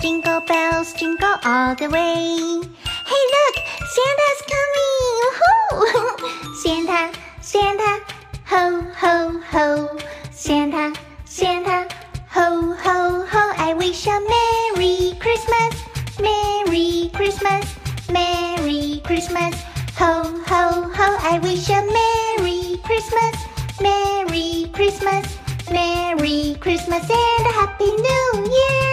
Jingle bells, jingle all the way. Hey, look, Santa's coming! Woohoo! Santa, Santa, ho, ho, ho. Santa, Santa, ho, ho, ho. I wish you a Merry Christmas, Merry Christmas, Merry Christmas. Ho, ho, ho. I wish you a Merry Christmas, Merry Christmas, Merry Christmas, and a Happy New Year.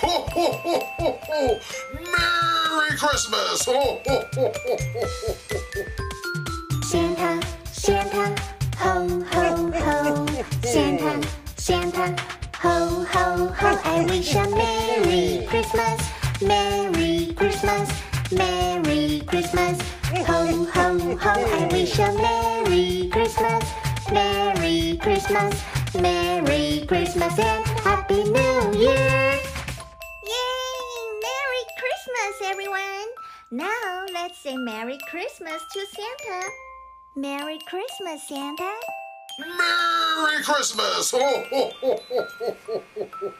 Ho, ho, ho, ho. Merry Christmas! Ho, ho, ho, ho, ho, ho. Santa, Santa, ho, ho, ho. Santa, Santa, ho, ho, ho. I wish you a Merry Christmas, Merry Christmas, Merry Christmas. Ho, ho, ho. I wish you a Merry Christmas, Merry Christmas, Merry Christmas, and Happy New Year! Everyone, now let's say Merry Christmas to Santa. Merry Christmas, Santa. Merry Christmas. Ho, ho, ho, ho, ho, ho.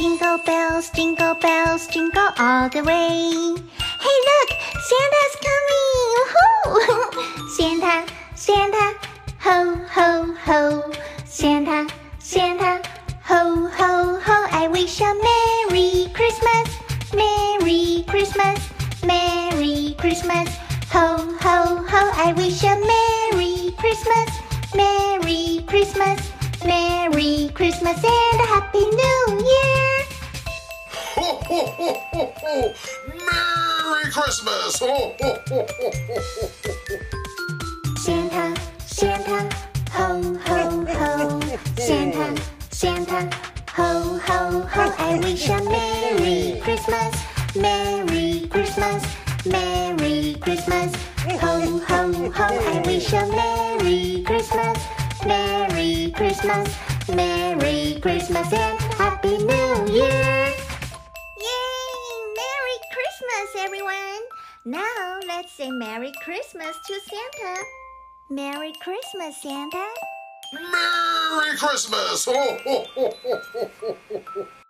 Jingle bells, jingle bells, jingle all the way. Hey, look, Santa's coming. Woohoo! Santa, Santa, ho, ho, ho. Santa, Santa, ho, ho, ho. I wish you a Merry Christmas, Merry Christmas, Merry Christmas. Ho, ho, ho. I wish you a Merry Christmas, Merry Christmas, Merry Christmas, and a Happy New Year. Ho, ho, ho, ho, ho. Merry Christmas! Ho, ho, ho, ho, ho, ho. Santa, Santa, ho, ho, ho. Santa, Santa, ho, ho, ho. I wish you a Merry Christmas, Merry Christmas, Merry Christmas. Ho, ho, ho. I wish you a Merry Christmas, Merry Christmas, Merry Christmas, and Happy New Year! Everyone, now let's say Merry Christmas to Santa. Merry Christmas, Santa. Merry Christmas. Ho, ho, ho, ho, ho, ho.